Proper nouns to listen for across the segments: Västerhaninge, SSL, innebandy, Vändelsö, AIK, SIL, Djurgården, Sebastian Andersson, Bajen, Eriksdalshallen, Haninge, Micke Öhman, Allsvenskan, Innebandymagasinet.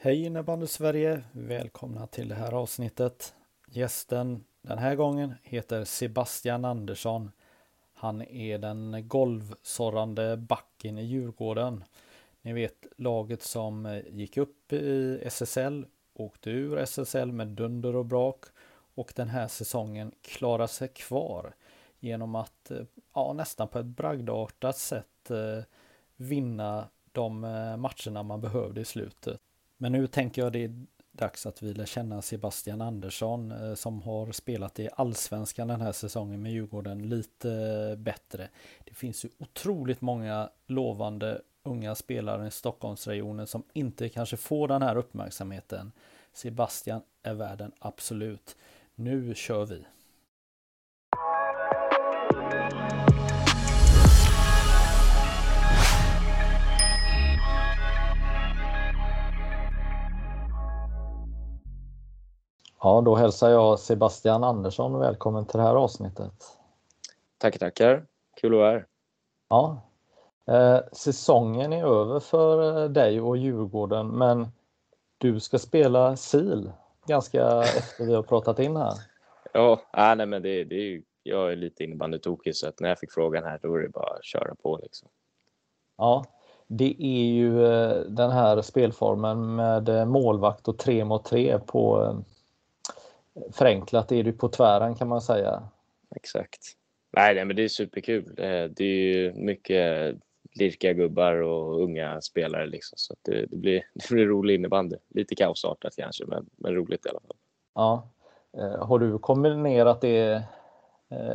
Hej innebandy Sverige, välkomna till det här avsnittet. Gästen den här gången heter Sebastian Andersson. Han är den golvsorrande backen i Djurgården. Ni vet laget som gick upp i SSL, åkte ur SSL med dunder och brak och den här säsongen klarar sig kvar genom att nästan på ett bragdartat sätt vinna de matcherna man behövde i slutet. Men nu tänker jag det är dags att vi lär känna Sebastian Andersson som har spelat i Allsvenskan den här säsongen med Djurgården lite bättre. Det finns ju otroligt många lovande unga spelare i Stockholmsregionen som inte kanske får den här uppmärksamheten. Sebastian är värden absolut. Nu kör vi! Ja, då hälsar jag Sebastian Andersson välkommen till det här avsnittet. Tackar. Kul att vara här. Ja, säsongen är över för dig och Djurgården, men du ska spela SIL ganska efter vi har pratat in här. Men det är ju, jag är lite innebandytokig så att när jag fick frågan här då är det bara att köra på liksom. Ja, det är ju den här spelformen med målvakt och 3 mot 3 på... Förenklat är du på tvären kan man säga. Exakt. Nej, men det är superkul. Det är ju mycket lirkiga gubbar och unga spelare liksom. Så att det blir rolig innebandy. Lite kaosartat kanske men roligt i alla fall. Ja. Har du kombinerat det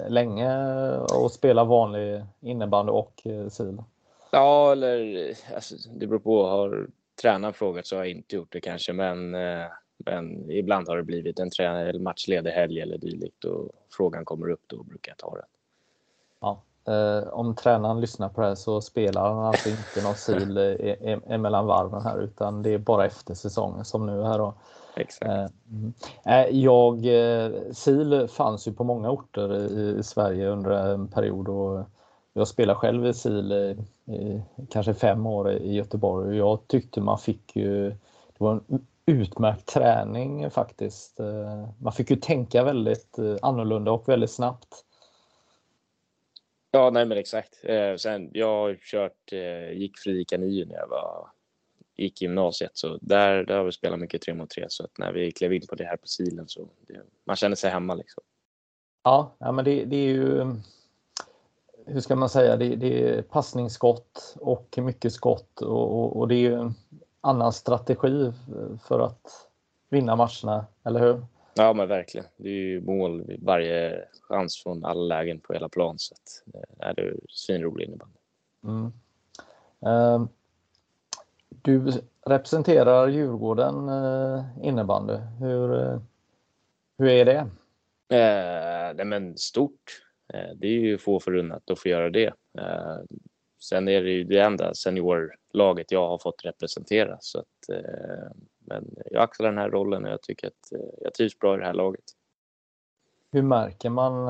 länge och spela vanlig innebandy och SIL? Ja, eller alltså, det beror på. Har tränaren frågat så har jag inte gjort det kanske men... Men ibland har det blivit en tränare eller matchledig helg eller dylikt och frågan kommer upp då brukar jag ta den. Ja, om tränaren lyssnar på det så spelar han alltså inte någon SIL mellan varven här utan det är bara efter säsongen som nu här då. Exakt. SIL fanns ju på många orter i Sverige under en period och jag spelade själv i SIL i kanske 5 år i Göteborg och jag tyckte man fick ju, det var en utmärkt träning faktiskt. Man fick ju tänka väldigt annorlunda och väldigt snabbt. Ja, nej men exakt. Sen jag har kört gick fri kanin när jag var i gymnasiet så där har vi spelat mycket 3 mot 3 så att när vi klev in på det här på silen så man känner sig hemma liksom. Ja, men det är ju hur ska man säga det är passningsskott och mycket skott och det är ju annan strategi för att vinna matcherna, eller hur? Ja, men verkligen. Det är ju mål vid varje chans från alla lägen på hela plan. Så att det är svinrolig innebandy. Du representerar Djurgården innebandy. Hur är det? Men stort. Det är ju få förunnat att få göra det. Sen är det ju det enda seniorlaget jag har fått representera. Så att, men jag axlar den här rollen och jag tycker att jag trivs bra i det här laget. Hur märker man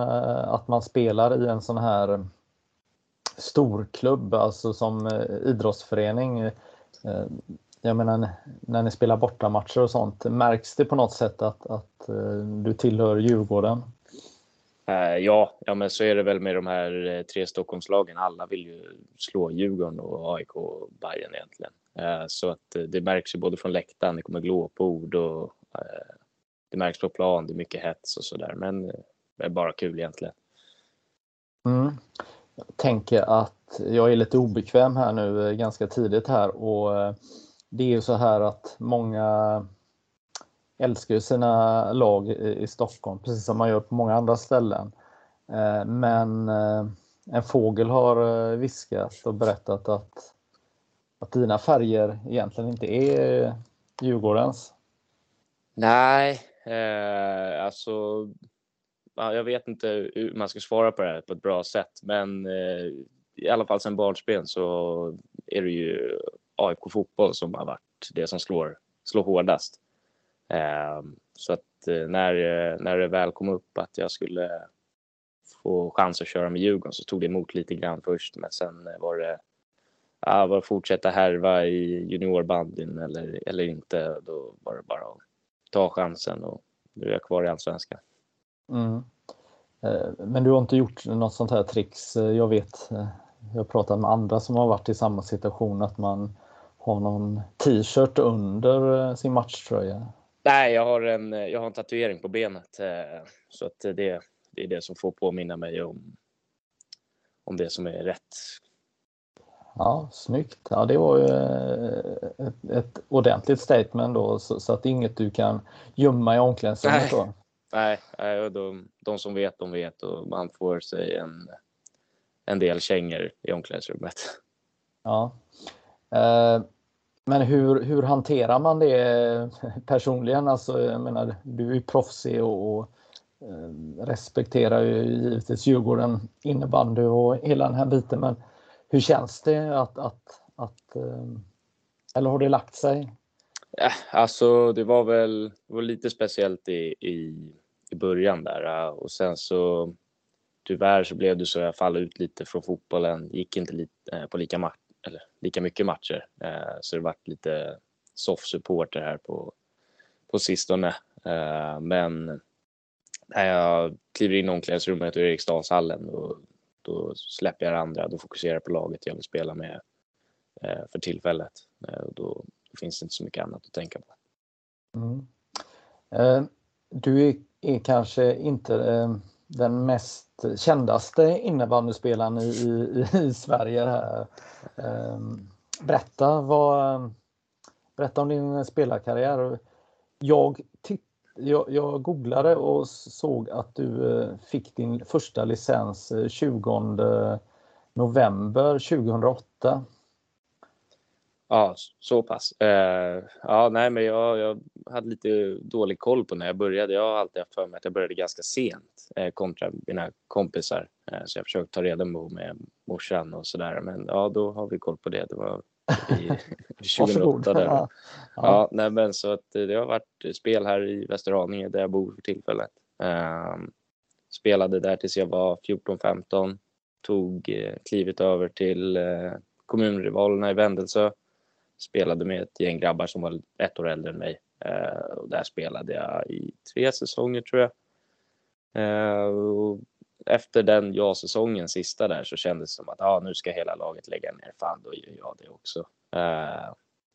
att man spelar i en sån här stor klubb, alltså som idrottsförening? Jag menar, när ni spelar bortamatcher och sånt, märks det på något sätt att du tillhör Djurgården? Men så är det väl med de här 3 Stockholmslagen. Alla vill ju slå Djurgården och AIK och Bajen egentligen. Så att det märks ju både från läktaren, det kommer glåpord och det märks på plan, det är mycket hets och sådär. Men det är bara kul egentligen. Jag tänker att jag är lite obekväm här nu ganska tidigt här. Och det är ju så här att många... älskar ju sina lag i Stockholm, precis som man gör på många andra ställen. Men en fågel har viskat och berättat att att dina färger egentligen inte är Djurgårdens? Nej, alltså jag vet inte hur man ska svara på det här på ett bra sätt. Men i alla fall sedan barnspel så är det ju AIK-fotboll som har varit det som slår hårdast. Så att när det väl kom upp att jag skulle få chans att köra med Djurgården så tog det emot lite grann först. Men sen var det att fortsätta härva i juniorbandyn eller inte. Då var det bara att ta chansen och nu är jag kvar i Allsvenskan. Mm. Men du har inte gjort något sånt här tricks. Jag vet, jag har pratat med andra som har varit i samma situation, att man har någon t-shirt under sin matchtröja. Nej, jag har en tatuering på benet, så att det är det som får påminna mig om det som är rätt. Ja, snyggt. Ja, det var ju ett ordentligt statement då, så att det är inget du kan gömma i omklädningsrummet då. Nej, de som vet, de vet, och man får sig en del kängor i omklädningsrummet. Ja. Men hur hanterar man det personligen? Alltså, jag menar, du är ju proffsig och respekterar ju givetvis Djurgården, innebandy och hela den här biten. Men hur känns det att eller har det lagt sig? Alltså det var väl lite speciellt i början där, och sen så tyvärr så blev det så jag fall ut lite från fotbollen, gick inte på lika mycket matcher, så det vart lite soft supporter här på sistone, men när jag kliver in i omklädningsrummet i Eriksdalshallen och då släpper jag det andra, då fokuserar jag på laget jag vill spela med för tillfället, och då finns det inte så mycket annat att tänka på. Mm. Du är kanske inte den mest kändaste innebandyspelaren i Sverige här. Berätta om din spelarkarriär. Jag googlade och såg att du fick din första licens 20 november 2008. Ja, så pass. Ja, nej, men jag hade lite dålig koll på när jag började. Jag har alltid haft för mig att jag började ganska sent kontra mina kompisar. Så jag försökte ta reda på med morsan och sådär. Men ja, då har vi koll på det. Det var i 2008 där. Ja, nej, men så att det har varit spel här i Västerhaninge där jag bor för tillfället. Spelade där tills jag var 14-15. Tog klivet över till kommunrivalerna i Vändelsö. Spelade med ett gäng grabbar som var ett år äldre än mig. Och där spelade jag i 3 säsonger tror jag. Och efter den säsongen sista där så kändes det som att nu ska hela laget lägga ner. Fan, då gör jag det också.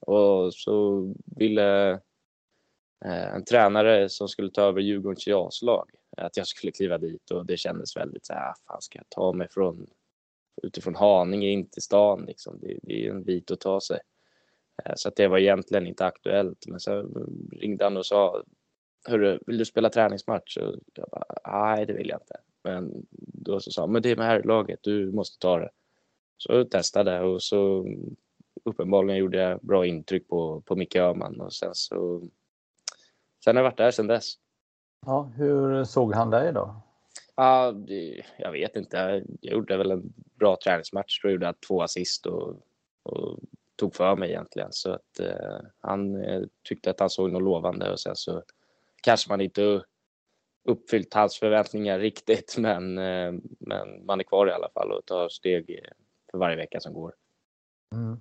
Och så ville en tränare som skulle ta över Djurgårdens jaslag att jag skulle kliva dit. Och det kändes väldigt så här, fan ska jag ta mig utifrån Haninge in till stan liksom. Det är ju en bit att ta sig. Så att det var egentligen inte aktuellt. Men så ringde han och sa, hörru, vill du spela träningsmatch? Och jag bara, nej det vill jag inte. Men då så sa han, men det är med här laget, du måste ta det. Så jag testade och så uppenbarligen gjorde jag bra intryck på Micke Öhman. Och sen har jag varit där sedan dess. Ja, hur såg han dig då? Ja, jag vet inte. Jag gjorde väl en bra träningsmatch. Då gjorde jag 2 assist och tog för mig egentligen, så att han tyckte att han såg något lovande, och sen så kanske man inte uppfyllt hans förväntningar riktigt, men man är kvar i alla fall och tar steg för varje vecka som går. Mm.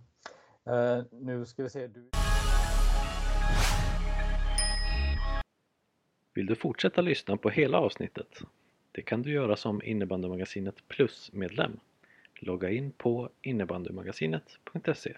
Nu ska vi se. Vill du fortsätta lyssna på hela avsnittet? Det kan du göra som Innebandymagasinet Plus-medlem. Logga in på innebandymagasinet.se.